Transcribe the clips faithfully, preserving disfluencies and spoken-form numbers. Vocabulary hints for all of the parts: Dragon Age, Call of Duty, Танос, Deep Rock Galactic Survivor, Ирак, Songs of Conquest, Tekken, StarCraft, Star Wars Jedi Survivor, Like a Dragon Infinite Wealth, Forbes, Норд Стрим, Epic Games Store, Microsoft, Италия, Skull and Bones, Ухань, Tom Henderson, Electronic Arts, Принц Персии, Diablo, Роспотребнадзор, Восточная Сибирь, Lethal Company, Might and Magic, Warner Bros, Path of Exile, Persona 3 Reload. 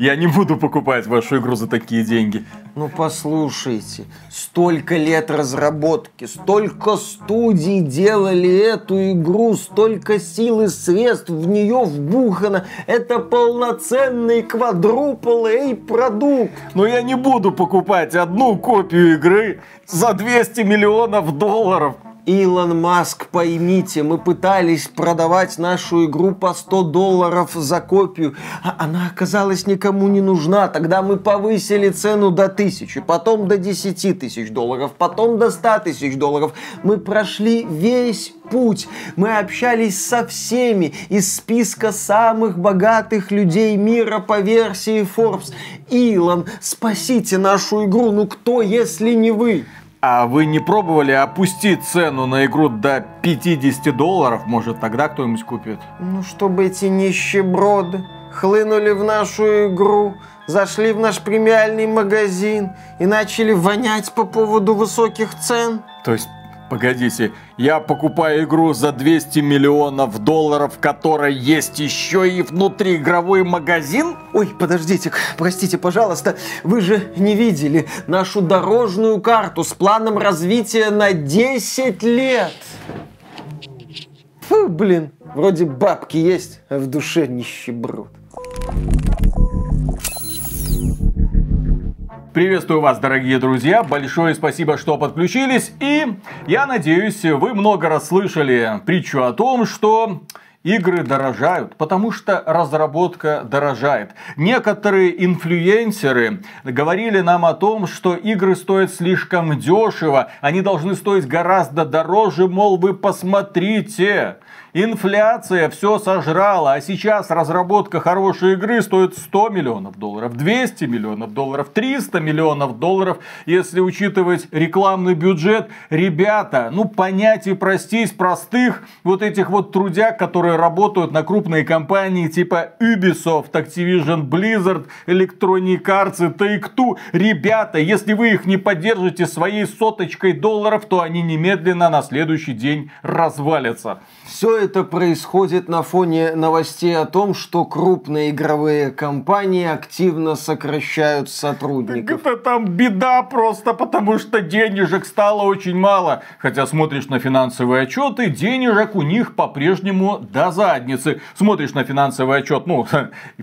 Я не буду покупать вашу игру за такие деньги. Ну послушайте, столько лет разработки, столько студий делали эту игру, столько сил и средств в нее вбухано. Это полноценный квадрупл A продукт. Но я не буду покупать одну копию игры за двести миллионов долларов. Илон Маск, поймите, мы пытались продавать нашу игру по сто долларов за копию, а она оказалась никому не нужна. Тогда мы повысили цену до тысячи, потом до десяти тысяч долларов, потом до ста тысяч долларов. Мы прошли весь путь, мы общались со всеми из списка самых богатых людей мира по версии Forbes. Илон, спасите нашу игру, ну кто, если не вы? А вы не пробовали опустить цену на игру до пятидесяти долларов? Может, тогда кто-нибудь купит? Ну, чтобы эти нищеброды хлынули в нашу игру, зашли в наш премиальный магазин и начали вонять по поводу высоких цен. То есть, погодите, я покупаю игру за двести миллионов долларов, в которой есть еще и внутриигровой магазин? Ой, подождите, простите, пожалуйста, вы же не видели нашу дорожную карту с планом развития на десять лет. Фу, блин, вроде бабки есть, а в душе нищеброд. Приветствую вас, дорогие друзья, большое спасибо, что подключились, и я надеюсь, вы много раз слышали притчу о том, что игры дорожают, потому что разработка дорожает. Некоторые инфлюенсеры говорили нам о том, что игры стоят слишком дешево, они должны стоить гораздо дороже, мол, вы посмотрите. Инфляция все сожрала, а сейчас разработка хорошей игры стоит сто миллионов долларов, двести миллионов долларов, триста миллионов долларов, если учитывать рекламный бюджет. Ребята, ну понять и простить простых вот этих вот трудяг, которые работают на крупные компании типа Ubisoft, Activision, Blizzard, Electronic Arts и Take-Two. Ребята, если вы их не поддержите своей соточкой долларов, то они немедленно на следующий день развалятся. Все это происходит на фоне новостей о том, что крупные игровые компании активно сокращают сотрудников. Это там беда просто, потому что денежек стало очень мало. Хотя смотришь на финансовые отчеты, денежек у них по-прежнему до задницы. Смотришь на финансовый отчет, ну,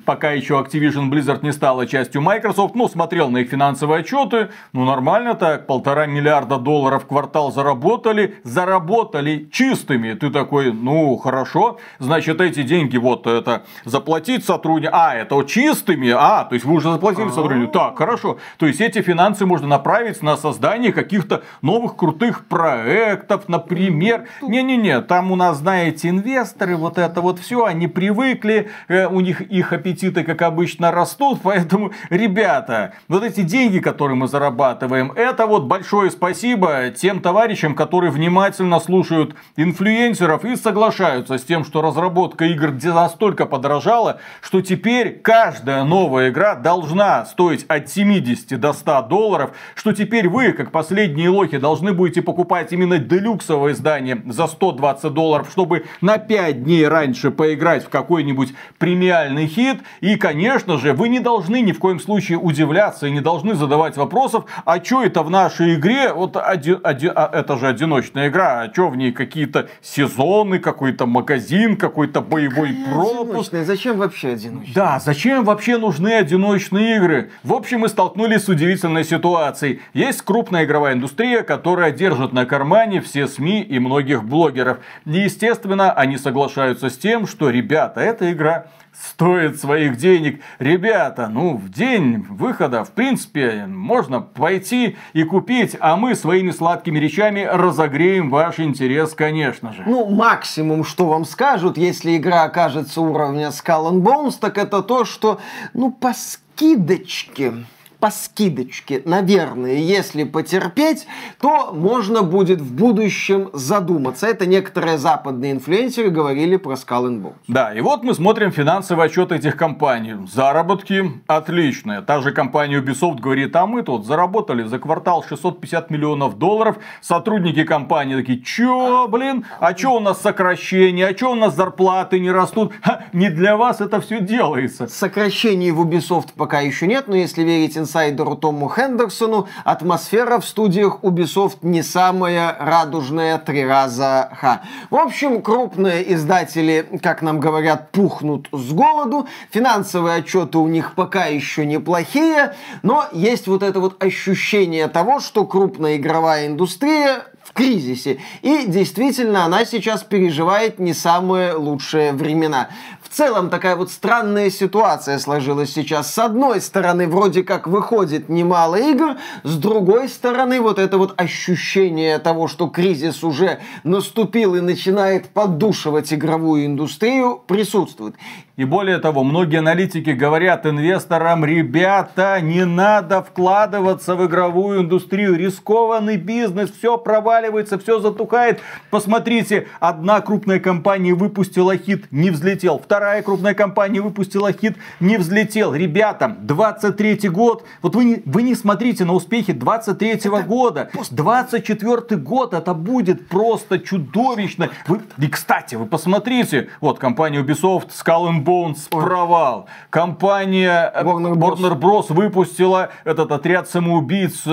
пока еще Activision Blizzard не стала частью Microsoft, ну, смотрел на их финансовые отчеты, ну, нормально так, полтора миллиарда долларов в квартал заработали, заработали чистыми. Ты такой, ну, хорошо, значит, эти деньги, вот, это, заплатить сотруднику, а, это вот чистыми, а, то есть вы уже заплатили сотруднику, так, хорошо, то есть эти финансы можно направить на создание каких-то новых крутых проектов, например, не-не-не, там у нас, знаете, инвесторы, вот это вот все, они привыкли, э, у них их аппетиты, как обычно, растут, поэтому, ребята, вот эти деньги, которые мы зарабатываем, это вот большое спасибо тем товарищам, которые внимательно слушают инфлюенсеров и соглашаются с тем, что разработка игр настолько подорожала, что теперь каждая новая игра должна стоить от семидесяти до ста долларов, что теперь вы, как последние лохи, должны будете покупать именно делюксовое издание за сто двадцать долларов, чтобы на пять дней раньше поиграть в какой-нибудь премиальный хит. И, конечно же, вы не должны ни в коем случае удивляться и не должны задавать вопросов, а что это в нашей игре, вот оди... Оди... А, это же одиночная игра, а что в ней какие-то сезоны, какой-то магазин, какой-то боевой Какая пропуск. Одиночная? Зачем вообще одиночные? Да, зачем вообще нужны одиночные игры? В общем, мы столкнулись с удивительной ситуацией. Есть крупная игровая индустрия, которая держит на кармане все СМИ и многих блогеров. И, естественно, они соглашаются с тем, что, ребята, эта игра стоит своих денег. Ребята, ну, в день выхода, в принципе, можно пойти и купить, а мы своими сладкими речами разогреем ваш интерес, конечно же. Ну, максимум, что вам скажут, если игра окажется уровня Skull and Bones, так это то, что, ну, по скидочке... по скидочке. Наверное, если потерпеть, то можно будет в будущем задуматься. Это некоторые западные инфлюенсеры говорили про Skull and Bones. Да, и вот мы смотрим финансовые отчеты этих компаний. Заработки отличные. Та же компания Ubisoft говорит, а мы тут заработали за квартал шестьсот пятьдесят миллионов долларов. Сотрудники компании такие, чё, блин, а чё у нас сокращение, а чё у нас зарплаты не растут? Ха, не для вас это все делается. Сокращений в Ubisoft пока еще нет, но если верить инсайдеру Тому Хендерсону, атмосфера в студиях Ubisoft не самая радужная три раза ха. В общем, крупные издатели, как нам говорят, пухнут с голоду, финансовые отчеты у них пока еще неплохие, но есть вот это вот ощущение того, что крупная игровая индустрия в кризисе. И действительно, она сейчас переживает не самые лучшие времена. В целом, такая вот странная ситуация сложилась сейчас. С одной стороны, вроде как выходит немало игр, с другой стороны, вот это вот ощущение того, что кризис уже наступил и начинает поддушивать игровую индустрию, присутствует. И более того, многие аналитики говорят инвесторам, ребята, не надо вкладываться в игровую индустрию, рискованный бизнес, все проваливается, все затухает. Посмотрите, одна крупная компания выпустила хит, не взлетел, вторая крупная компания выпустила хит, не взлетел. Ребята, двадцать третий год, вот вы не, вы не смотрите на успехи двадцать третьего года, двадцать четвёртый год это будет просто чудовищно. Вы, и кстати, вы посмотрите, вот компания Ubisoft, Skull and Bones, провал. Компания Warner Bros. Warner Bros выпустила этот отряд самоубийц,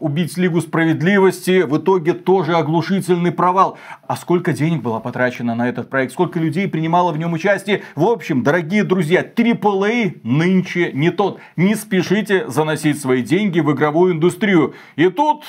убить Лигу Справедливости. В итоге тоже оглушительный провал. А сколько денег было потрачено на этот проект? Сколько людей принимало в нем участие? В общем, дорогие друзья, три а нынче не тот. Не спешите заносить свои деньги в игровую индустрию. И тут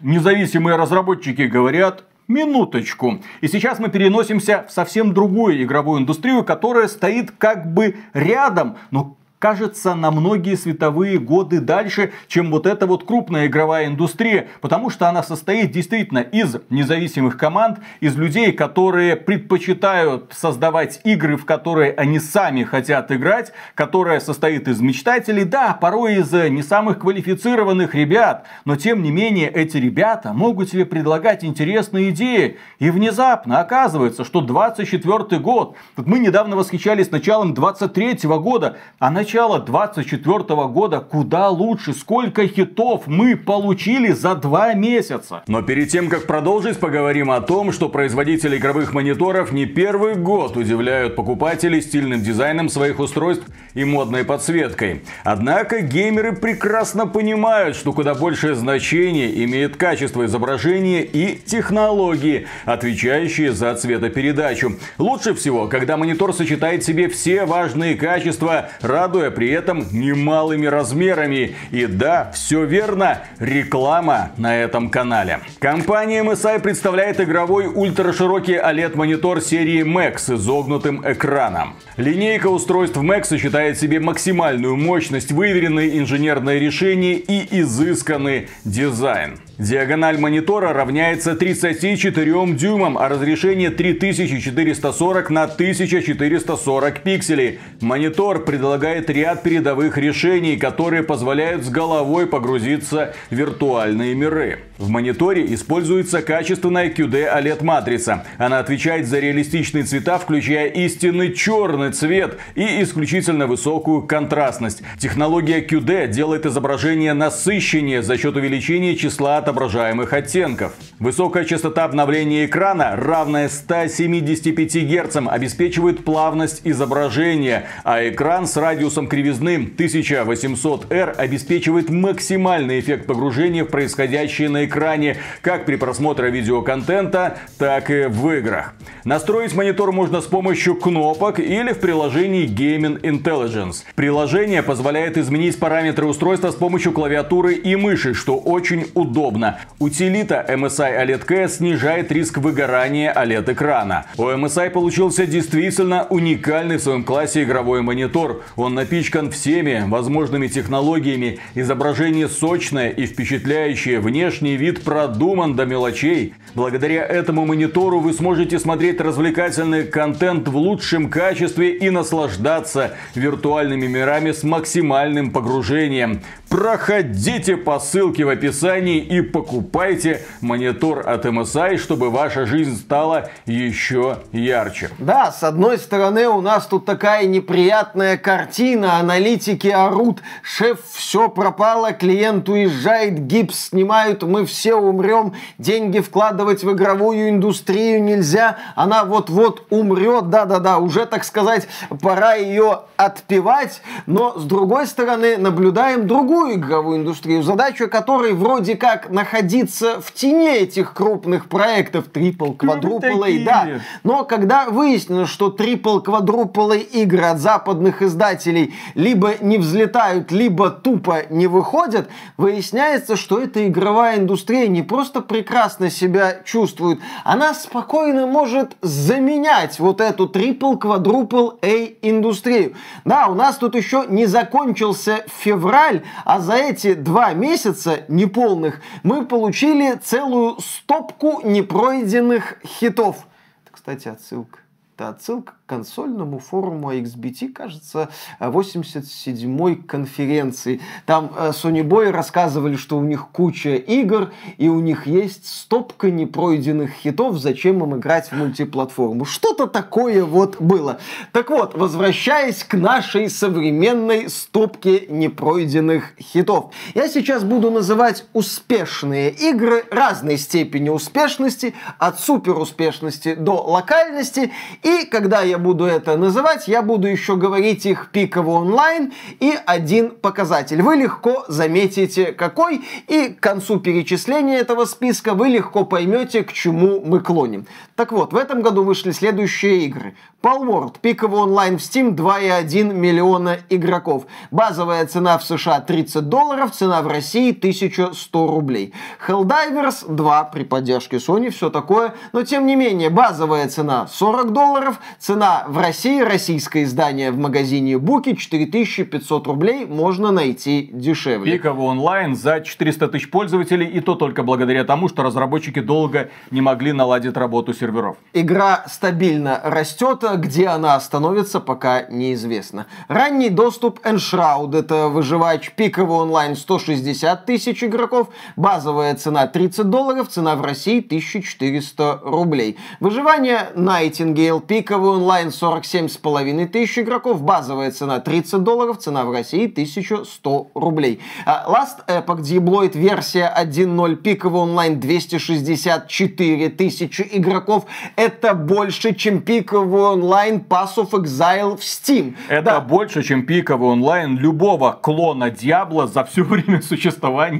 независимые разработчики говорят... Минуточку. И сейчас мы переносимся в совсем другую игровую индустрию, которая стоит как бы рядом, но кажется на многие световые годы дальше, чем вот эта вот крупная игровая индустрия. Потому что она состоит действительно из независимых команд, из людей, которые предпочитают создавать игры, в которые они сами хотят играть, которая состоит из мечтателей, да, порой из не самых квалифицированных ребят. Но тем не менее, эти ребята могут тебе предлагать интересные идеи. И внезапно оказывается, что двадцать четвёртый год, вот мы недавно восхищались началом двадцать третьего года, а начало двадцать четвёртого года куда лучше, сколько хитов мы получили за два месяца. Но перед тем, как продолжить, поговорим о том, что производители игровых мониторов не первый год удивляют покупателей стильным дизайном своих устройств и модной подсветкой. Однако геймеры прекрасно понимают, что куда большее значение имеет качество изображения и технологии, отвечающие за цветопередачу. Лучше всего, когда монитор сочетает в себе все важные качества, радуя при этом немалыми размерами. И да, все верно, реклама на этом канале. Компания эм эс ай представляет игровой ультраширокий о лед-монитор серии Max с изогнутым экраном. Линейка устройств Max сочетает в себе максимальную мощность, выверенные инженерные решения и изысканный дизайн. Диагональ монитора равняется тридцати четырём дюймам, а разрешение три тысячи четыреста сорок на тысячу четыреста сорок пикселей. Монитор предлагает ряд передовых решений, которые позволяют с головой погрузиться в виртуальные миры. В мониторе используется качественная кью ди о лед-матрица. Она отвечает за реалистичные цвета, включая истинный черный цвет и исключительно высокую контрастность. Технология кью ди делает изображение насыщеннее за счет увеличения числа отображаемых оттенков. Высокая частота обновления экрана, равная ста семидесяти пяти герцам, обеспечивает плавность изображения, а экран с радиусом кривизны тысяча восемьсот эр обеспечивает максимальный эффект погружения в происходящее на экране, как при просмотре видеоконтента, так и в играх. Настроить монитор можно с помощью кнопок или в приложении Gaming Intelligence. Приложение позволяет изменить параметры устройства с помощью клавиатуры и мыши, что очень удобно. Утилита эм эс ай о лед кей снижает риск выгорания о лед-экрана. У эм эс ай получился действительно уникальный в своем классе игровой монитор. Он напичкан всеми возможными технологиями, изображение сочное и впечатляющее, внешне внешний вид продуман до мелочей. Благодаря этому монитору вы сможете смотреть развлекательный контент в лучшем качестве и наслаждаться виртуальными мирами с максимальным погружением. Проходите по ссылке в описании и покупайте монитор от эм эс ай, чтобы ваша жизнь стала еще ярче. Да, с одной стороны у нас тут такая неприятная картина. Аналитики орут, шеф, все пропало, клиент уезжает, гипс снимают, мы все умрем, деньги вкладывать в игровую индустрию нельзя, она вот-вот умрет, да-да-да, уже, так сказать, пора ее отпевать. Но с другой стороны наблюдаем другую игровую индустрию, задача которой вроде как находиться в тени этих крупных проектов трипл, квадрупл и да. Но когда выяснилось, что трипл, квадрупл игры от западных издателей либо не взлетают, либо тупо не выходят, выясняется, что эта игровая индустрия не просто прекрасно себя чувствует, она спокойно может заменять вот эту трипл, квадрупл эй индустрию. Да, у нас тут еще не закончился февраль, а за эти два месяца неполных мы получили целую стопку непройденных хитов. Это, кстати, отсылка. Это отсылка к консольному форуму икс би ти, кажется, восемьдесят седьмой конференции. Там Sony Boy рассказывали, что у них куча игр, и у них есть стопка непройденных хитов, зачем им играть в мультиплатформу. Что-то такое вот было. Так вот, возвращаясь к нашей современной стопке непройденных хитов. Я сейчас буду называть успешные игры разной степени успешности, от суперуспешности до локальности. И когда я буду это называть, я буду еще говорить их пиково онлайн и один показатель. Вы легко заметите какой, и к концу перечисления этого списка вы легко поймете, к чему мы клоним. Так вот, в этом году вышли следующие игры. Palworld, пиковый онлайн в Steam, два и одна десятая миллиона игроков. Базовая цена в США тридцать долларов, цена в России тысяча сто рублей. Helldivers два при поддержке Sony, все такое, но тем не менее базовая цена сорок долларов, цена в России, российское издание в магазине Буки, четыре тысячи пятьсот рублей, можно найти дешевле. Пиковый онлайн за четыреста тысяч пользователей, и то только благодаря тому, что разработчики долго не могли наладить работу серверов. Игра стабильно растет, где она остановится, пока неизвестно. Ранний доступ Enshroud, это выживач, пиковый онлайн сто шестьдесят тысяч игроков, базовая цена тридцать долларов, цена в России тысяча четыреста рублей. Выживание Nightingale, пиковый онлайн сорок семь с половиной тысяч игроков, базовая цена тридцать долларов, цена в России тысяча сто рублей. Last Epoch Deployed версия один ноль, пиковый онлайн двести шестьдесят четыре тысячи игроков, это больше, чем пиковый онлайн Path of Exile в Steam. Это да. Больше, чем пиковый онлайн любого клона Diablo за все время существования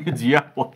Diablo.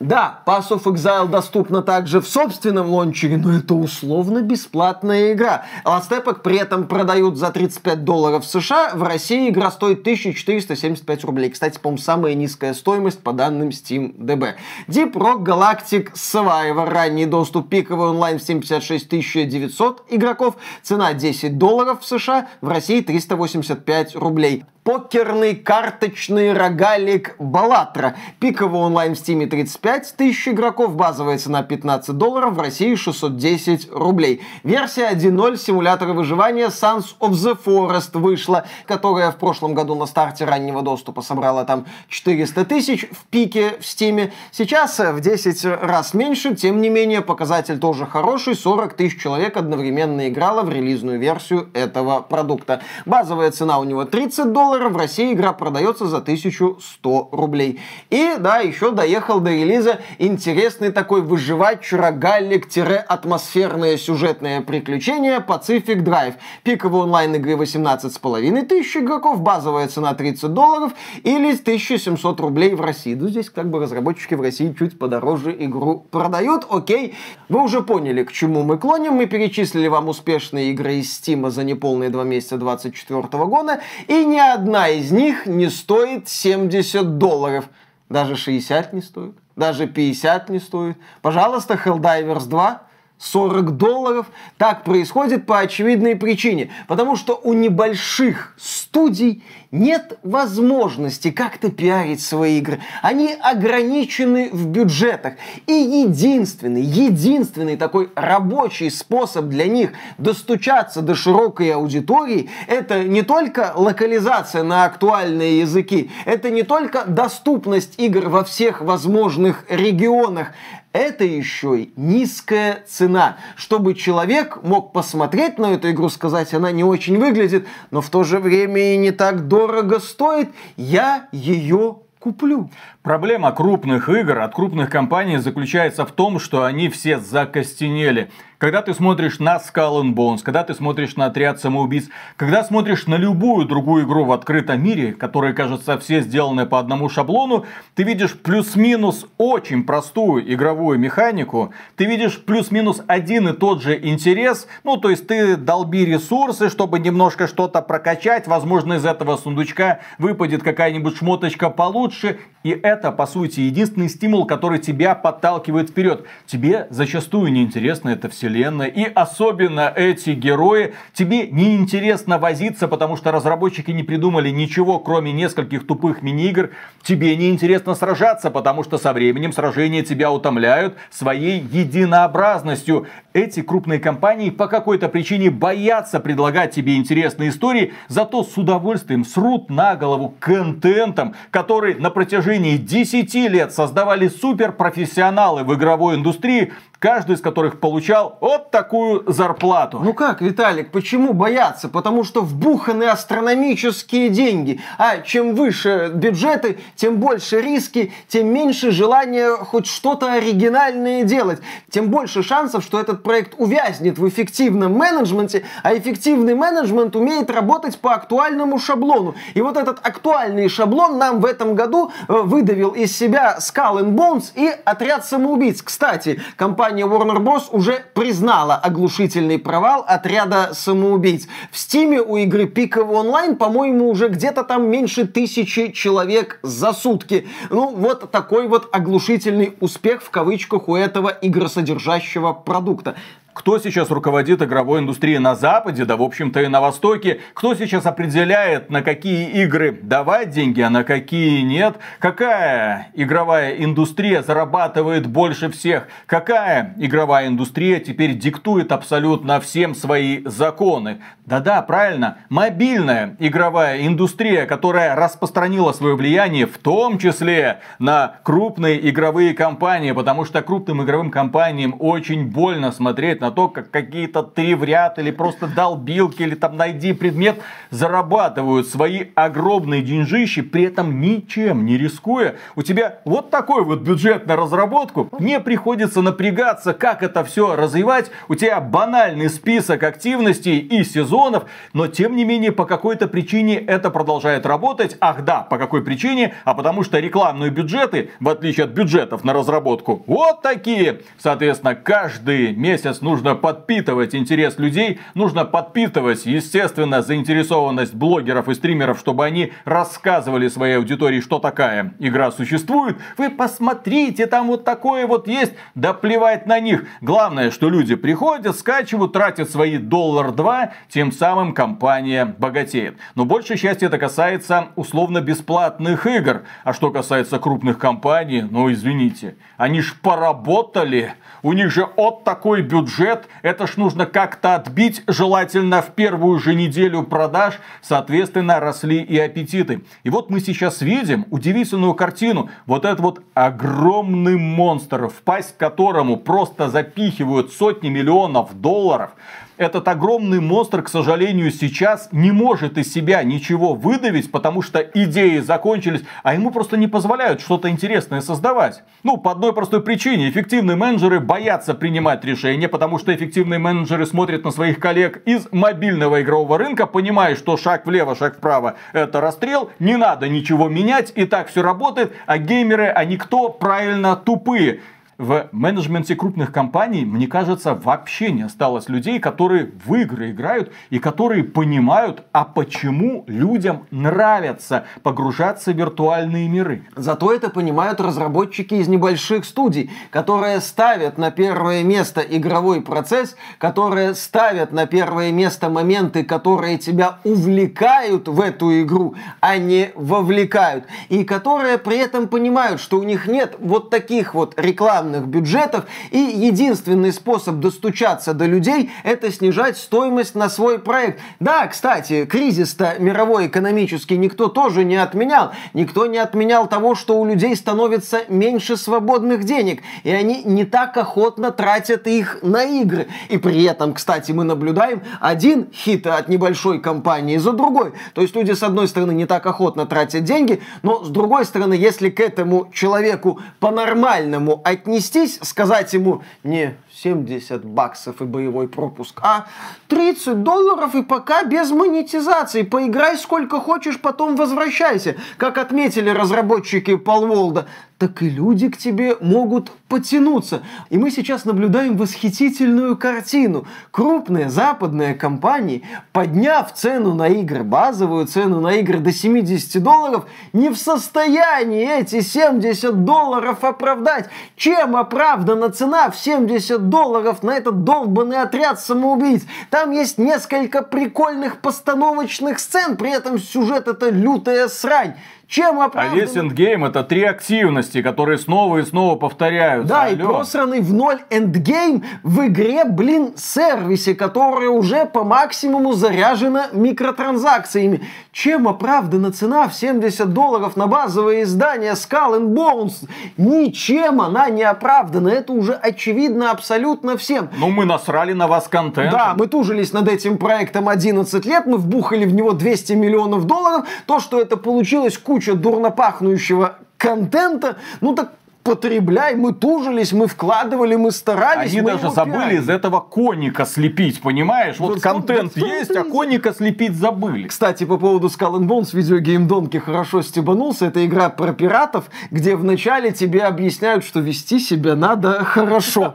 Да, Path of Exile доступна также в собственном лончере, но это условно бесплатная игра. Last Epoch при этом продают за тридцать пять долларов США, в России игра стоит тысяча четыреста семьдесят пять рублей. Кстати, по-моему, самая низкая стоимость по данным SteamDB. Deep Rock Galactic Survivor, ранний доступ, пиковый онлайн в Steam пятьдесят шесть тысяч девятьсот игроков, цена десять долларов в США, в России триста восемьдесят пять рублей. Покерный карточный рогалик Балатра, пиковый онлайн в Steam тридцать пять тысяч игроков, базовая цена пятнадцать долларов, в России шестьсот десять рублей. Версия один ноль симулятора выживания Sons of the Forest вышла, которая в прошлом году на старте раннего доступа собрала там четыреста тысяч в пике в Steam. Сейчас в десять раз меньше, тем не менее показатель тоже хороший, сорок тысяч человек одновременно играло в релизную версию этого продукта. Базовая цена у него тридцать долларов, в России игра продается за тысячу сто рублей. И, да, еще доехал до релиза интересный такой выживач, рогалик-атмосферное сюжетное приключение Pacific Drive. Пиковый онлайн игры восемнадцать с половиной тысяч игроков, базовая цена тридцать долларов или тысяча семьсот рублей в России. Ну, здесь как бы разработчики в России чуть подороже игру продают, окей. Вы уже поняли, к чему мы клоним. Мы перечислили вам успешные игры из Steam за неполные два месяца две тысячи двадцать четвёртого года, и ни одна из них не стоит семьдесят долларов. Даже шестьдесят не стоит. Даже пятьдесят не стоит. Пожалуйста, Helldivers два сорок долларов. Так происходит по очевидной причине, потому что у небольших студий нет возможности как-то пиарить свои игры. Они ограничены в бюджетах. И единственный, единственный такой рабочий способ для них достучаться до широкой аудитории — это не только локализация на актуальные языки, это не только доступность игр во всех возможных регионах, это еще и низкая цена, чтобы человек мог посмотреть на эту игру, сказать, она не очень выглядит, но в то же время и не так дорого стоит, я ее куплю. Проблема крупных игр от крупных компаний заключается в том, что они все закостенели. Когда ты смотришь на Skull and Bones, когда ты смотришь на Отряд Самоубийц, когда смотришь на любую другую игру в открытом мире, которые, кажется, все сделаны по одному шаблону, ты видишь плюс-минус очень простую игровую механику, ты видишь плюс-минус один и тот же интерес, ну, то есть ты долби ресурсы, чтобы немножко что-то прокачать, возможно, из этого сундучка выпадет какая-нибудь шмоточка получше, и это, по сути, единственный стимул, который тебя подталкивает вперед. Тебе зачастую неинтересна эта вселенная. И особенно эти герои, тебе неинтересно возиться, потому что разработчики не придумали ничего, кроме нескольких тупых мини-игр. Тебе неинтересно сражаться, потому что со временем сражения тебя утомляют своей единообразностью. Эти крупные компании по какой-то причине боятся предлагать тебе интересные истории, зато с удовольствием срут на голову контентом, который на протяжении десяти лет создавали суперпрофессионалы в игровой индустрии, каждый из которых получал вот такую зарплату. Ну как, Виталик, почему бояться? Потому что вбуханы астрономические деньги. А чем выше бюджеты, тем больше риски, тем меньше желания хоть что-то оригинальное делать. Тем больше шансов, что этот проект увязнет в эффективном менеджменте, а эффективный менеджмент умеет работать по актуальному шаблону. И вот этот актуальный шаблон нам в этом году выдавил из себя Skull and Bones и Отряд Самоубийц. Кстати, компания Warner Bros. Уже признала оглушительный провал Отряда Самоубийц. В Steam у игры пиковый онлайн, по-моему, уже где-то там меньше тысячи человек за сутки. Ну, вот такой вот оглушительный успех в кавычках у этого игросодержащего продукта. Кто сейчас руководит игровой индустрией на Западе, да, в общем-то, и на Востоке? Кто сейчас определяет, на какие игры давать деньги, а на какие нет? Какая игровая индустрия зарабатывает больше всех? Какая игровая индустрия теперь диктует абсолютно всем свои законы? Да-да, правильно, мобильная игровая индустрия, которая распространила свое влияние в том числе на крупные игровые компании, потому что крупным игровым компаниям очень больно смотреть на на то, как какие-то три в ряд или просто долбилки, или там найди предмет, зарабатывают свои огромные деньжищи, при этом ничем не рискуя. У тебя вот такой вот бюджет на разработку, не приходится напрягаться, как это все развивать, у тебя банальный список активностей и сезонов, но тем не менее по какой-то причине это продолжает работать. Ах да, по какой причине? А потому что рекламные бюджеты, в отличие от бюджетов на разработку, вот такие. Соответственно, каждый месяц нужно Нужно подпитывать интерес людей, нужно подпитывать, естественно, заинтересованность блогеров и стримеров, чтобы они рассказывали своей аудитории, что такая игра существует. Вы посмотрите, там вот такое вот есть, да плевать на них. Главное, что люди приходят, скачивают, тратят свои доллар-два, тем самым компания богатеет. Но большей части это касается условно-бесплатных игр. А что касается крупных компаний, ну извините, они ж поработали, у них же вот такой бюджет. Это ж нужно как-то отбить, желательно в первую же неделю продаж, соответственно, росли и аппетиты. И вот мы сейчас видим удивительную картину. Вот этот вот огромный монстр, в пасть которому просто запихивают сотни миллионов долларов. Этот огромный монстр, к сожалению, сейчас не может из себя ничего выдавить, потому что идеи закончились, а ему просто не позволяют что-то интересное создавать. Ну, по одной простой причине. Эффективные менеджеры боятся принимать решения, потому что эффективные менеджеры смотрят на своих коллег из мобильного игрового рынка, понимая, что шаг влево, шаг вправо — это расстрел, не надо ничего менять, и так все работает, а геймеры, они кто? Правильно, тупые. в менеджменте крупных компаний, мне кажется, вообще не осталось людей, которые в игры играют и которые понимают, а почему людям нравится погружаться в виртуальные миры. Зато это понимают разработчики из небольших студий, которые ставят на первое место игровой процесс, которые ставят на первое место моменты, которые тебя увлекают в эту игру, а не вовлекают, и которые при этом понимают, что у них нет вот таких вот рекламных бюджетов, и единственный способ достучаться до людей — это снижать стоимость на свой проект. Да, кстати, кризис-то мировой экономический никто тоже не отменял. Никто не отменял того, что у людей становится меньше свободных денег, и они не так охотно тратят их на игры. И при этом, кстати, мы наблюдаем один хит от небольшой компании за другой. То есть люди, с одной стороны, не так охотно тратят деньги, но с другой стороны, если к этому человеку по-нормальному отнестись, сказать ему не семьдесят баксов и боевой пропуск, а тридцать долларов и пока без монетизации. Поиграй сколько хочешь, потом возвращайся. Как отметили разработчики Palworld, так и люди к тебе могут потянуться. И мы сейчас наблюдаем восхитительную картину. Крупные западные компании, подняв цену на игры, базовую цену на игры до семидесяти долларов, не в состоянии эти семьдесят долларов оправдать. Чем оправдана цена в семьдесят долларов на этот долбанный отряд самоубийц? Там есть несколько прикольных постановочных сцен, при этом сюжет — это лютая срань. Чем оправдан... А весь эндгейм — это три активности, которые снова и снова повторяются. Да, алло. И просранный в ноль эндгейм в игре, блин, сервисе, которая уже по максимуму заряжена микротранзакциями. Чем оправдана цена в семьдесят долларов на базовое издание Skull and Bones? Ничем она не оправдана. Это уже очевидно абсолютно всем. Ну, мы насрали на вас контент. Да, мы тужились над этим проектом одиннадцать лет, мы вбухали в него двести миллионов долларов. То, что это получилось, куча дурно пахнущего контента, ну так потребляй, мы тужились, мы вкладывали, мы старались. Они мы даже забыли из этого коника слепить, понимаешь? Вот да, контент да, есть, да, а коника слепить забыли. Кстати, по поводу Skull and Bones, видеогейм Донки хорошо стебанулся. Это игра про пиратов, где вначале тебе объясняют, что вести себя надо хорошо.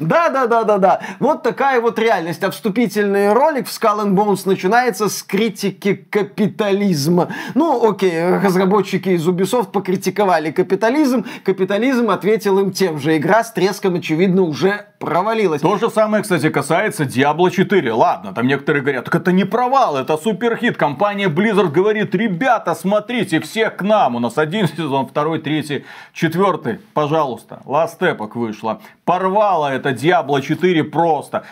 Да-да-да-да-да. Вот такая вот реальность. А вступительный ролик в Skull and Bones начинается с критики капитализма. Ну, окей, разработчики из Ubisoft покритиковали капитализм. Капитализм ответил им тем же. Игра с треском, очевидно, уже провалилась. То же самое, кстати, касается Диабло четыре. Ладно, там некоторые говорят, так это не провал, это суперхит. Компания Blizzard говорит, ребята, смотрите, всех к нам. У нас один сезон, второй, третий, четвертый. Пожалуйста, Last Epoch вышла. Порвало это Диабло четыре просто.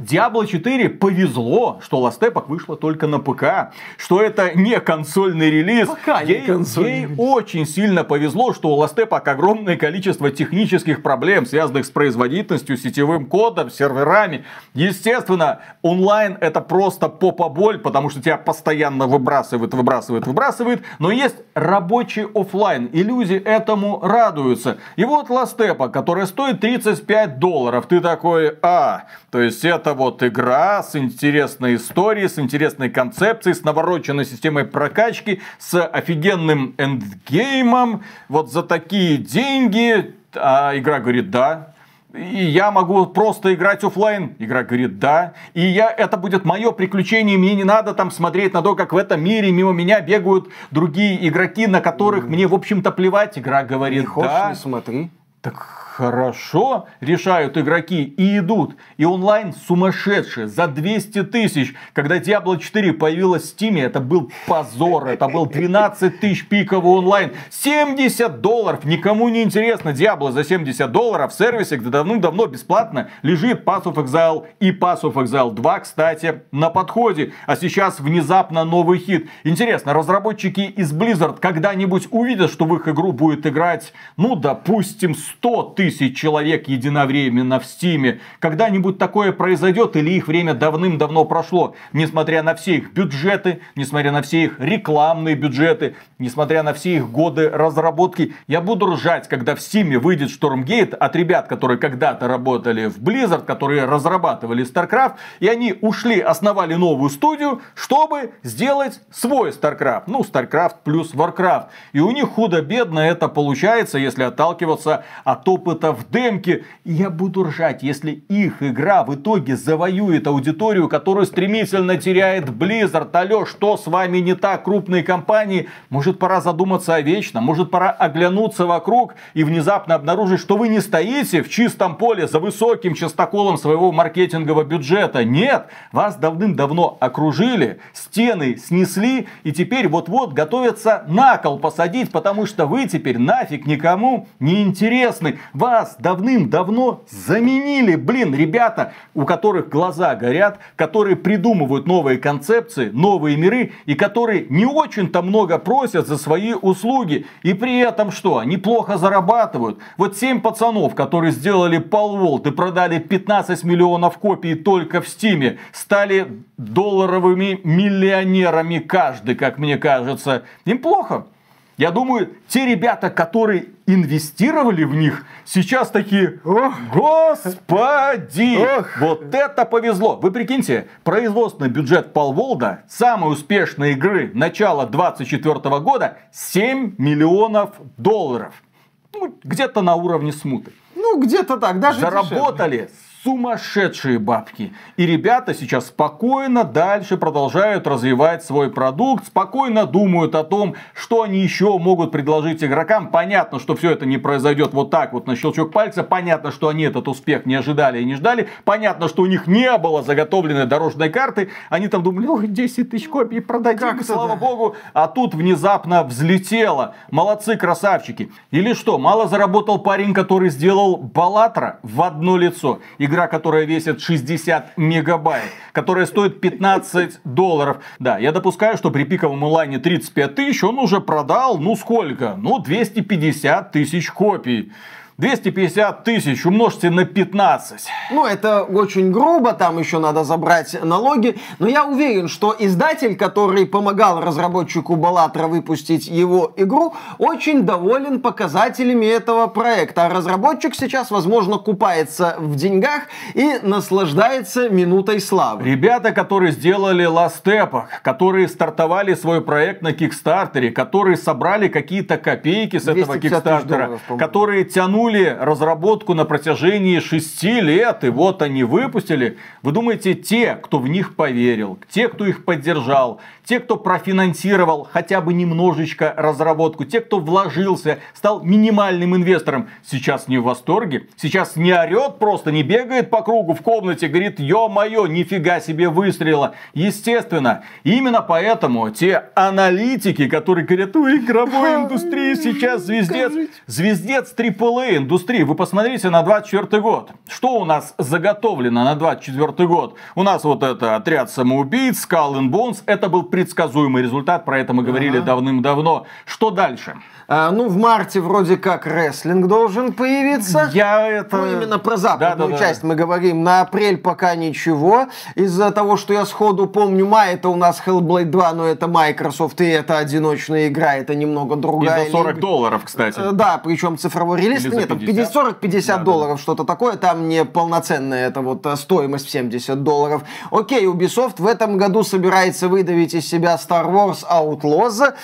Диабло четыре повезло, что Last Epoch вышла только на ПК. Что это не консольный релиз. Пока ей, не консольный. Ей очень сильно повезло, что у Last Epoch огромное количество технических проблем, связанных с производительностью, сетевым кодом, серверами. Естественно, онлайн это просто попа-боль, потому что тебя постоянно выбрасывают, выбрасывают, выбрасывают. Но есть рабочий офлайн, и люди этому радуются. И вот Last Epoch, которая стоит тридцать пять долларов. Ты такой, а, то есть это вот игра с интересной историей, с интересной концепцией, с навороченной системой прокачки, с офигенным эндгеймом. Вот за такие деньги. А игра говорит, да. И я могу просто играть офлайн. Игра говорит, да. И я, это будет мое приключение. Мне не надо там смотреть на то, как в этом мире мимо меня бегают другие игроки, на которых mm. мне, в общем-то, плевать. Игра говорит, не хочешь, да. Не смотри. Так... Хорошо, решают игроки и идут. И онлайн сумасшедшие. За двести тысяч. Когда Диабло четыре появилась в Steam, это был позор. Это был двенадцать тысяч пиковый онлайн. семьдесят долларов. Никому не интересно. Диабло за семьдесят долларов в сервисе, где давным-давно бесплатно лежит Path of Exile и Path of Exile два, кстати, на подходе. А сейчас внезапно новый хит. Интересно, разработчики из Blizzard когда-нибудь увидят, что в их игру будет играть, ну, допустим, сто тысяч тысяч человек единовременно в Steam. Когда-нибудь такое произойдет или их время давным-давно прошло? Несмотря на все их бюджеты, несмотря на все их рекламные бюджеты, несмотря на все их годы разработки, я буду ржать, когда в Steam выйдет Штормгейт от ребят, которые когда-то работали в Blizzard, которые разрабатывали StarCraft, и они ушли, основали новую студию, чтобы сделать свой StarCraft. Ну, StarCraft плюс Warcraft. И у них худо-бедно это получается, если отталкиваться от опыта в демке. И я буду ржать, если их игра в итоге завоюет аудиторию, которую стремительно теряет Blizzard. Алё, что с вами не так, крупные компании? Может, пора задуматься о вечном? Может, пора оглянуться вокруг и внезапно обнаружить, что вы не стоите в чистом поле за высоким частоколом своего маркетингового бюджета? Нет, вас давным-давно окружили, стены снесли и теперь вот-вот готовятся на кол посадить, потому что вы теперь нафиг никому не интересны. Вас давным-давно заменили. Блин, ребята, у которых глаза горят, которые придумывают новые концепции, новые миры и которые не очень-то много просят за свои услуги. И при этом что? Они плохо зарабатывают. Вот семь пацанов, которые сделали Palworld и продали пятнадцать миллионов копий только в Стиме, стали долларовыми миллионерами каждый, как мне кажется. Им плохо. Я думаю, те ребята, которые инвестировали в них, сейчас такие: «О, господи, ох, вот это повезло». Вы прикиньте, производственный бюджет Palworld'а, самой успешной игры начала двадцать четвёртого года, семь миллионов долларов. Ну, где-то на уровне смуты. Ну, где-то так, даже заработали дешевле. Сумасшедшие бабки. И ребята сейчас спокойно дальше продолжают развивать свой продукт, спокойно думают о том, что они еще могут предложить игрокам. Понятно, что все это не произойдет вот так вот на щелчок пальца. Понятно, что они этот успех не ожидали и не ждали. Понятно, что у них не было заготовленной дорожной карты. Они там думали: ох, десять тысяч копий продадим, слава богу. А тут внезапно взлетело. Молодцы, красавчики. Или что, мало заработал парень, который сделал Балатра в одно лицо? Игра, которая весит шестьдесят мегабайт, которая стоит пятнадцать долларов. Да, я допускаю, что при пиковом онлайне тридцать пять тысяч он уже продал, ну сколько? Ну, двести пятьдесят тысяч копий. двести пятьдесят тысяч умножьте на пятнадцать. Ну, это очень грубо, там еще надо забрать налоги. Но я уверен, что издатель, который помогал разработчику Балатра выпустить его игру, очень доволен показателями этого проекта. А разработчик сейчас, возможно, купается в деньгах и наслаждается минутой славы. Ребята, которые сделали Last Epoch, которые стартовали свой проект на Кикстартере, которые собрали какие-то копейки с этого Кикстартера, которые тянули разработку на протяжении шести лет, и вот они выпустили. Вы думаете, те, кто в них поверил, те, кто их поддержал, те, кто профинансировал хотя бы немножечко разработку, те, кто вложился, стал минимальным инвестором, сейчас не в восторге, сейчас не орет просто, не бегает по кругу в комнате, говорит: ё-моё, нифига себе выстрела. Естественно, именно поэтому те аналитики, которые говорят: у игровой индустрии сейчас звездец, звездец трипл эй индустрии. Вы посмотрите на двадцать четвёртый год. Что у нас заготовлено на двадцать четвёртый год? У нас вот это Отряд Самоубийц, Skull and Bones, это был предсказуемый результат, про это мы говорили ага. давным-давно. Что дальше? А, ну, в марте вроде как рестлинг должен появиться. Я это... Ну, именно про западную да, да, часть да. мы говорим. На апрель пока ничего. Из-за того, что я сходу помню, май это у нас Хеллблейд два, но это Microsoft, и это одиночная игра, это немного другая. И за сорок долларов, кстати. Да, причем цифровой релиз. Нет, сорок-пятьдесят да, долларов, да. что-то такое. Там не полноценная это вот стоимость в семьдесят долларов. Окей, Ubisoft в этом году собирается выдавить из себя Star Wars Outlaws.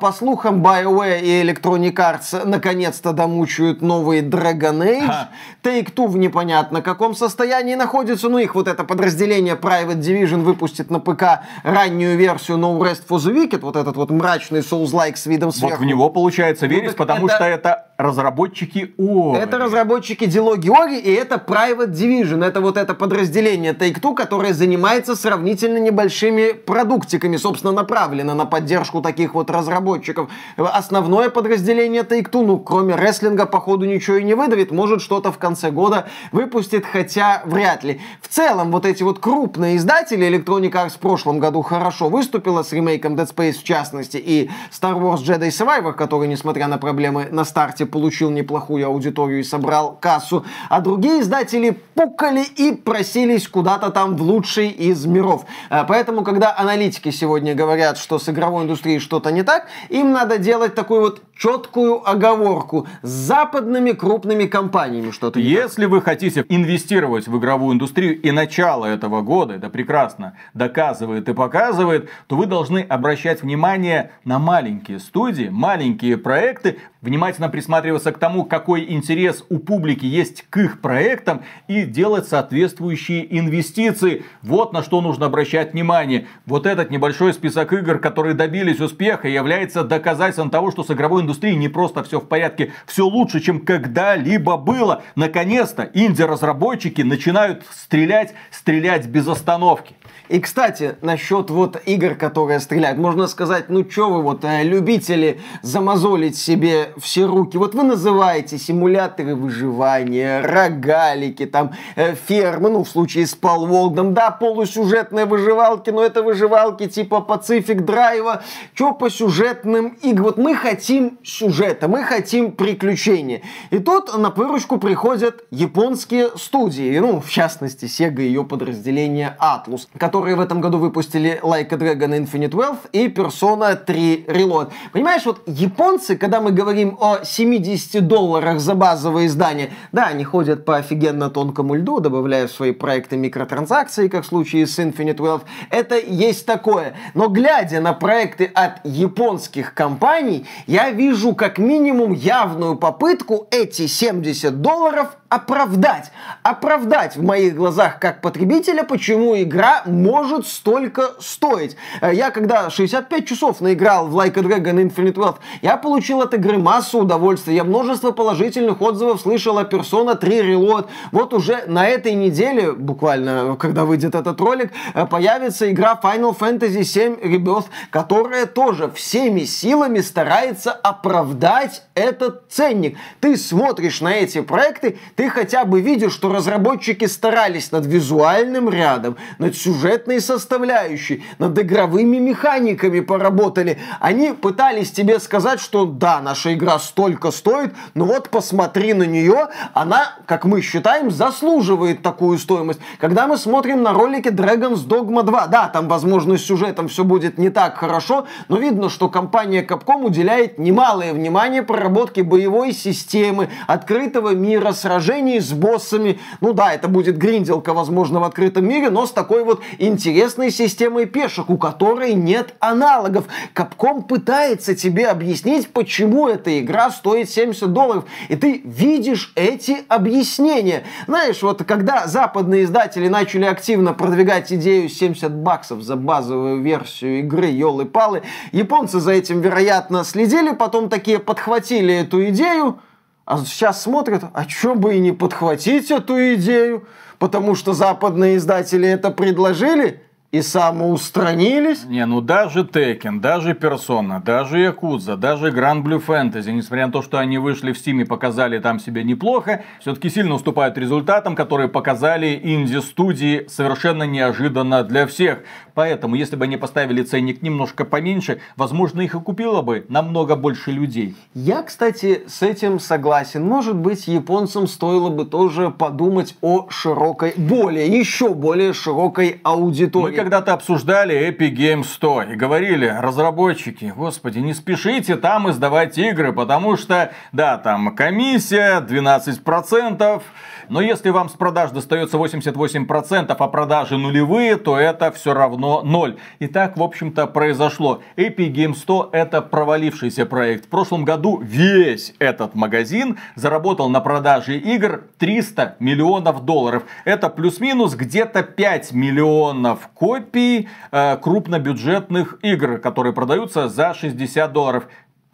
По слухам, BioWare и Electronic Arts наконец-то домучают новые Dragon Age. Take-Two в непонятно каком состоянии находится. Ну, их вот это подразделение Private Division выпустит на ПК раннюю версию No Rest for the Wicked. Вот этот вот мрачный Souls-like с видом сверху. Вот в него, получается, верить, ну, потому это... что это разработчики Ori. Это разработчики Дилоги Ori, и это Private Division. Это вот это подразделение Take-Two, которое занимается сравнительно небольшими продуктиками. Собственно, направлено на поддержку таких вот разработчиков. Основное подразделение Take-Two, ну, кроме рестлинга, походу, ничего и не выдавит. Может, что-то в конце года выпустит, хотя вряд ли. В целом, вот эти вот крупные издатели, Electronic Arts в прошлом году хорошо выступила с ремейком Dead Space, в частности, и Star Wars Jedi Survivor, который, несмотря на проблемы на старте, получил неплохую аудиторию и собрал кассу, а другие издатели пукали и просились куда-то там в лучший из миров. Поэтому, когда аналитики сегодня говорят, что с игровой индустрией что-то не так, им надо делать такую вот четкую оговорку: с западными крупными компаниями что-то не так. Если вы хотите инвестировать в игровую индустрию, и начало этого года это прекрасно доказывает и показывает, то вы должны обращать внимание на маленькие студии, маленькие проекты, внимательно присматриваться к тому, какой интерес у публики есть к их проектам, и делать соответствующие инвестиции. Вот на что нужно обращать внимание. Вот этот небольшой список игр, которые добились успеха, является доказательством того, что с игровой индустрией не просто все в порядке, все лучше, чем когда-либо было. Наконец-то инди-разработчики начинают стрелять, стрелять без остановки. И, кстати, насчет вот игр, которые стреляют, можно сказать, ну чё вы вот э, любители замазолить себе все руки. Вот вы называете симуляторы выживания, рогалики, там, э, фермы, ну в случае с Palworld, да, полусюжетные выживалки, но это выживалки типа Pacific Drive. Чё по сюжетным играм? Вот мы хотим сюжета, мы хотим приключения. И тут на выручку приходят японские студии, ну в частности Sega и ее подразделение Atlus, которые в этом году выпустили Like a Dragon Infinite Wealth и Persona три Reload. Понимаешь, вот японцы, когда мы говорим о семидесяти долларах за базовое издание, да, они ходят по офигенно тонкому льду, добавляя в свои проекты микротранзакции, как в случае с Infinite Wealth. Это есть такое. Но глядя на проекты от японских компаний, я вижу как минимум явную попытку эти семьдесят долларов оправдать. Оправдать в моих глазах как потребителя, почему игра может столько стоить. Я когда шестьдесят пять часов наиграл в Like a Dragon Infinite Wealth, я получил от игры массу удовольствия. Я множество положительных отзывов слышал о Persona три Reload. Вот уже на этой неделе, буквально когда выйдет этот ролик, появится игра Final Fantasy семь Rebirth, которая тоже всеми силами старается оправдать этот ценник. Ты смотришь на эти проекты, ты Ты хотя бы видишь, что разработчики старались над визуальным рядом, над сюжетной составляющей, над игровыми механиками поработали. Они пытались тебе сказать, что да, наша игра столько стоит, но вот посмотри на нее, она, как мы считаем, заслуживает такую стоимость. Когда мы смотрим на ролики Dragon's Dogma два, да, там, возможно, с сюжетом все будет не так хорошо, но видно, что компания Capcom уделяет немалое внимание проработке боевой системы, открытого мира, сражений с боссами. Ну да, это будет гринделка, возможно, в открытом мире, но с такой вот интересной системой пешек, у которой нет аналогов. Capcom пытается тебе объяснить, почему эта игра стоит семьдесят долларов, и ты видишь эти объяснения. Знаешь, вот когда западные издатели начали активно продвигать идею семьдесят баксов за базовую версию игры, ёлы-палы, японцы за этим, вероятно, следили, потом такие подхватили эту идею. А сейчас смотрят, а чё бы и не подхватить эту идею, потому что западные издатели это предложили и самоустранились. Не, ну даже Tekken, даже Persona, даже Yakuza, даже Grand Blue Fantasy, несмотря на то, что они вышли в Steam и показали там себе неплохо, все-таки сильно уступают результатам, которые показали инди-студии совершенно неожиданно для всех. Поэтому, если бы они поставили ценник немножко поменьше, возможно, их и купило бы намного больше людей. Я, кстати, с этим согласен. Может быть, японцам стоило бы тоже подумать о широкой, более, еще более широкой аудитории. Мы когда-то обсуждали Эпик Геймс Стор и говорили, разработчики, господи, не спешите там издавать игры, потому что, да, там комиссия двенадцать процентов, но если вам с продаж достается восемьдесят восемь процентов, а продажи нулевые, то это все равно ноль. И так, в общем-то, произошло. Эпик Геймс Стор это провалившийся проект. В прошлом году весь этот магазин заработал на продаже игр триста миллионов долларов. Это плюс-минус где-то пять миллионов копий э, крупнобюджетных игр, которые продаются за шестьдесят долларов.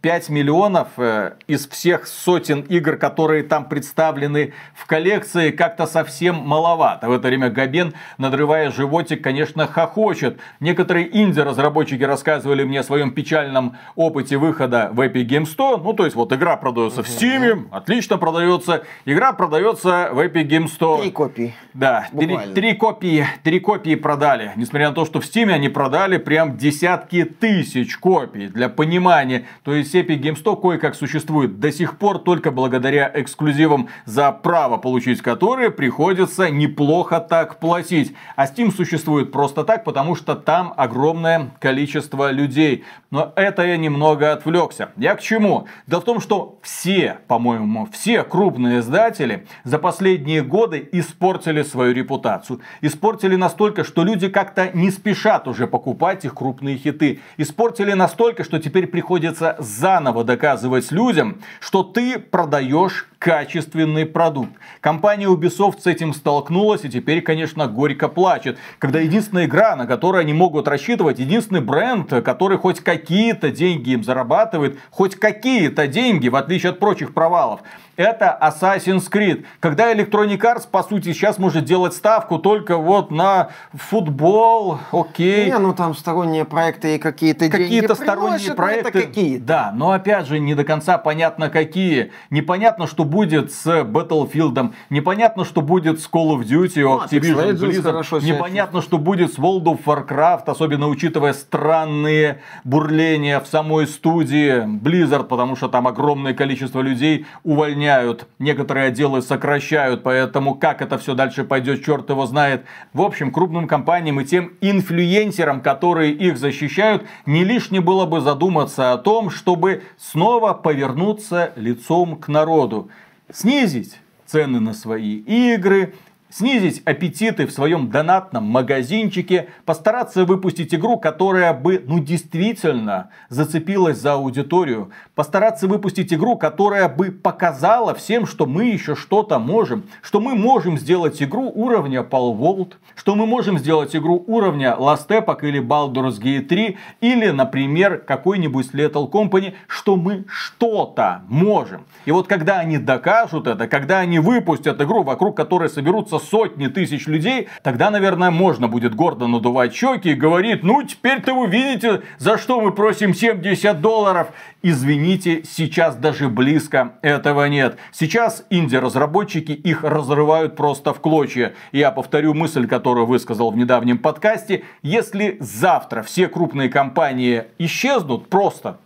пять миллионов э, из всех сотен игр, которые там представлены в коллекции, как-то совсем маловато. В это время Габен, надрывая животик, конечно, хохочет. Некоторые инди-разработчики рассказывали мне о своем печальном опыте выхода в Эпик Геймс Стор. Ну, то есть, вот игра продается в Steam, отлично продается. Игра продается в Эпик Геймс Стор. Три копии. Да, три, три копии. Три копии продали. Несмотря на то, что в Steam они продали прям десятки тысяч копий. Для понимания. То есть, Здесь Epic Games Store кое-как существует до сих пор только благодаря эксклюзивам, за право получить которые приходится неплохо так платить. А Steam существует просто так, потому что там огромное количество людей. Но это я немного отвлекся. Я к чему? Да в том, что все, по-моему, все крупные издатели за последние годы испортили свою репутацию. Испортили настолько, что люди как-то не спешат уже покупать их крупные хиты. Испортили настолько, что теперь приходится заново доказывать людям, что ты продаешь качественный продукт. Компания Ubisoft с этим столкнулась и теперь, конечно, горько плачет. Когда единственная игра, на которую они могут рассчитывать, единственный бренд, который хоть какие-то деньги им зарабатывает, хоть какие-то деньги, в отличие от прочих провалов, это Assassin's Creed. Когда Electronic Arts, по сути, сейчас может делать ставку только вот на футбол, окей. Не, ну там сторонние проекты и какие-то деньги Какие-то сторонние проекты, какие-то. Да, но опять же, не до конца понятно какие. Непонятно, что будет с Battlefield'ом, непонятно, что будет с Call of Duty, ну, Activision, Blizzard, непонятно, что будет с World of Warcraft, особенно учитывая странные бурления в самой студии Blizzard, потому что там огромное количество людей увольняют, некоторые отделы сокращают, поэтому как это все дальше пойдет, черт его знает. В общем, крупным компаниям и тем инфлюенсерам, которые их защищают, не лишне было бы задуматься о том, чтобы снова повернуться лицом к народу. Снизить цены на свои игры, снизить аппетиты в своем донатном магазинчике, постараться выпустить игру, которая бы, ну, действительно зацепилась за аудиторию, постараться выпустить игру, которая бы показала всем, что мы еще что-то можем, что мы можем сделать игру уровня Palworld, что мы можем сделать игру уровня Last Epoch или Baldur's Gate три, или, например, какой-нибудь Lethal Company, что мы что-то можем. И вот когда они докажут это, когда они выпустят игру, вокруг которой соберутся сотни тысяч людей, тогда, наверное, можно будет гордо надувать щеки и говорить: ну, теперь-то вы видите, за что мы просим семьдесят долларов. Извините, сейчас даже близко этого нет. Сейчас инди-разработчики их разрывают просто в клочья. Я повторю мысль, которую высказал в недавнем подкасте. Если завтра все крупные компании исчезнут просто,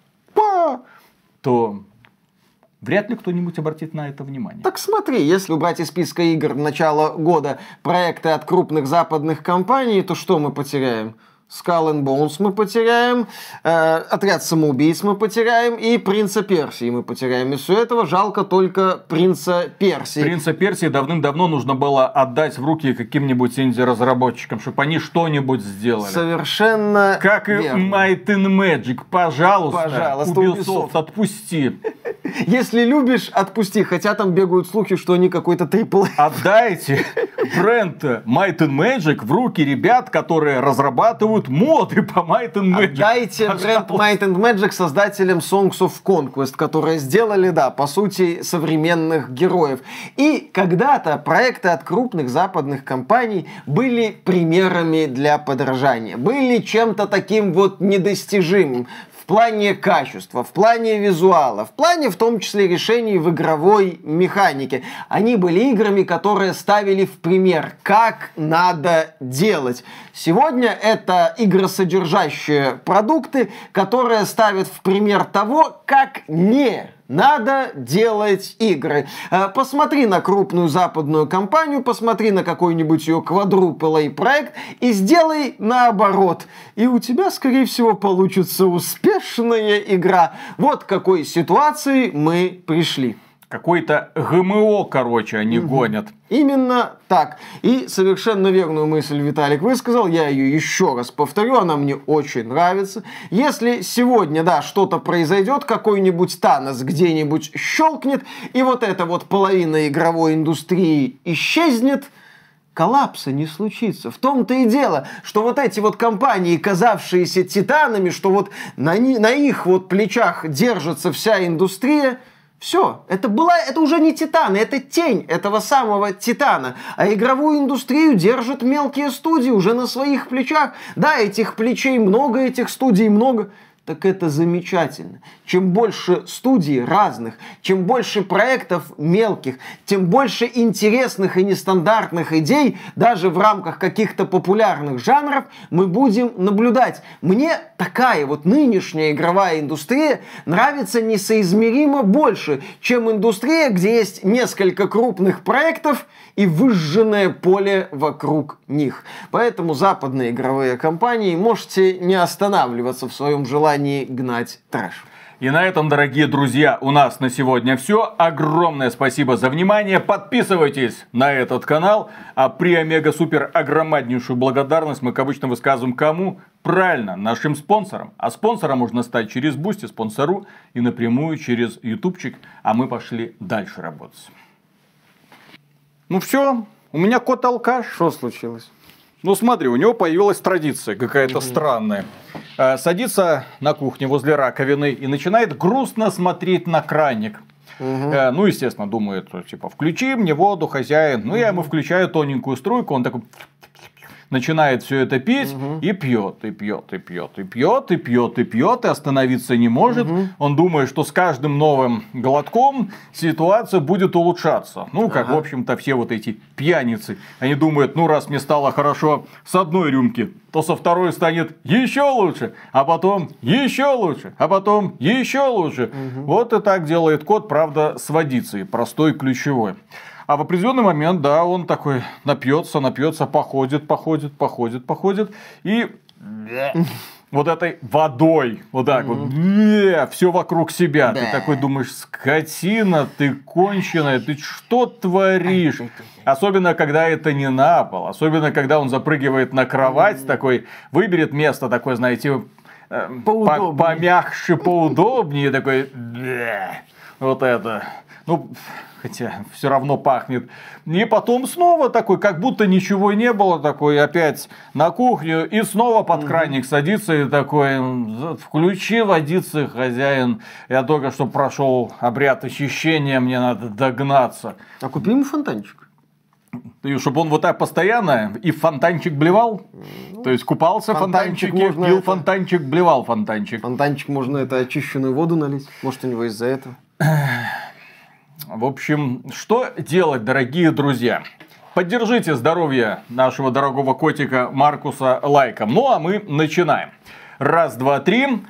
то вряд ли кто-нибудь обратит на это внимание. Так смотри, если убрать из списка игр начала года проекты от крупных западных компаний, то что мы потеряем? Skull and Bones мы потеряем, э, Отряд Самоубийц мы потеряем и Принца Персии мы потеряем. И все этого жалко только Принца Персии. Принца Персии давным-давно нужно было отдать в руки каким-нибудь инди-разработчикам, чтобы они что-нибудь сделали. Совершенно Как верно. И Might and Magic. Пожалуйста, Пожалуйста Ubisoft, Ubisoft, отпусти. Если любишь, отпусти. Хотя там бегают слухи, что они какой-то трипл. Отдайте бренд Might and Magic в руки ребят, которые разрабатывают моды по Might and Magic. Отдайте бренд Might and Magic создателям Songs of Conquest, которые сделали, да, по сути, современных героев. И когда-то проекты от крупных западных компаний были примерами для подражания. Были чем-то таким вот недостижимым. В плане качества, в плане визуала, в плане, в том числе, решений в игровой механике. Они были играми, которые ставили в пример, как надо делать. Сегодня это игросодержащие продукты, которые ставят в пример того, как не надо делать игры. Посмотри на крупную западную компанию, посмотри на какой-нибудь ее квадрупл-эй проект и сделай наоборот. И у тебя, скорее всего, получится успешная игра. Вот к какой ситуации мы пришли. Какой-то ГМО, короче, они угу. гонят. Именно так. И совершенно верную мысль Виталик высказал. Я ее еще раз повторю. Она мне очень нравится. Если сегодня, да, что-то произойдет, какой-нибудь Танос где-нибудь щелкнет, и вот эта вот половина игровой индустрии исчезнет, коллапса не случится. В том-то и дело, что вот эти вот компании, казавшиеся титанами, что вот на, ни- на их вот плечах держится вся индустрия, все, это была, это уже не титаны, это тень этого самого титана. А игровую индустрию держат мелкие студии уже на своих плечах. Да, этих плечей много, этих студий много. так это замечательно. Чем больше студий разных, чем больше проектов мелких, тем больше интересных и нестандартных идей, даже в рамках каких-то популярных жанров, мы будем наблюдать. Мне такая вот нынешняя игровая индустрия нравится несоизмеримо больше, чем индустрия, где есть несколько крупных проектов и выжженное поле вокруг них. Поэтому западные игровые компании можете не останавливаться в своем желании гнать трэш. И на этом, дорогие друзья, у нас на сегодня все. Огромное спасибо за внимание. Подписывайтесь на этот канал. А при омега-супер огромнейшую благодарность мы, как обычно, высказываем кому? Правильно, нашим спонсорам. А спонсором можно стать через Бусти, спонсору, и напрямую через ютубчик. А мы пошли дальше работать. Ну все, у меня кот-алкаш. Что случилось? Ну смотри, у него появилась традиция какая-то mm-hmm. странная. Э, садится на кухне возле раковины и начинает грустно смотреть на краник. Mm-hmm. э, ну, естественно, думает, типа, включи мне воду, хозяин. Mm-hmm. Ну, я ему включаю тоненькую струйку, он такой... начинает все это пить, угу. и пьет, и пьет, и пьет, и пьет, и пьет, и пьет, и остановиться не может. Угу. Он думает, что с каждым новым глотком ситуация будет улучшаться. Ну, как, ага. в общем-то, все вот эти пьяницы. Они думают, ну, раз мне стало хорошо с одной рюмки, то со второй станет еще лучше, а потом еще лучше, а потом еще лучше. Угу. Вот и так делает кот, правда, с водицей, простой ключевой. А в определенный момент, да, он такой напьется, напьется, походит, походит, походит, походит. И вот этой водой, вот так mm-hmm. вот, все вокруг себя. Да. Ты такой думаешь, скотина, ты конченая, ты что творишь? Особенно, когда это не на пол. Особенно, когда он запрыгивает на кровать, mm-hmm. такой, выберет место такое, знаете, поудобнее. Помягче, поудобнее. Такой, вот это. Ну... хотя все равно пахнет. И потом снова такой, как будто ничего не было, такой опять на кухню, и снова под краник садится и такой, включи водицы, хозяин, я только что прошел обряд очищения, мне надо догнаться. А купи ему фонтанчик. И чтобы он вот так постоянно и в фонтанчик блевал, ну, то есть купался в фонтанчике, пил это... фонтанчик, блевал фонтанчик. Фонтанчик можно это очищенную воду налить, может у него из-за этого. В общем, что делать, дорогие друзья? Поддержите здоровье нашего дорогого котика Маркуса лайком. Ну, а мы начинаем. Раз, два, три.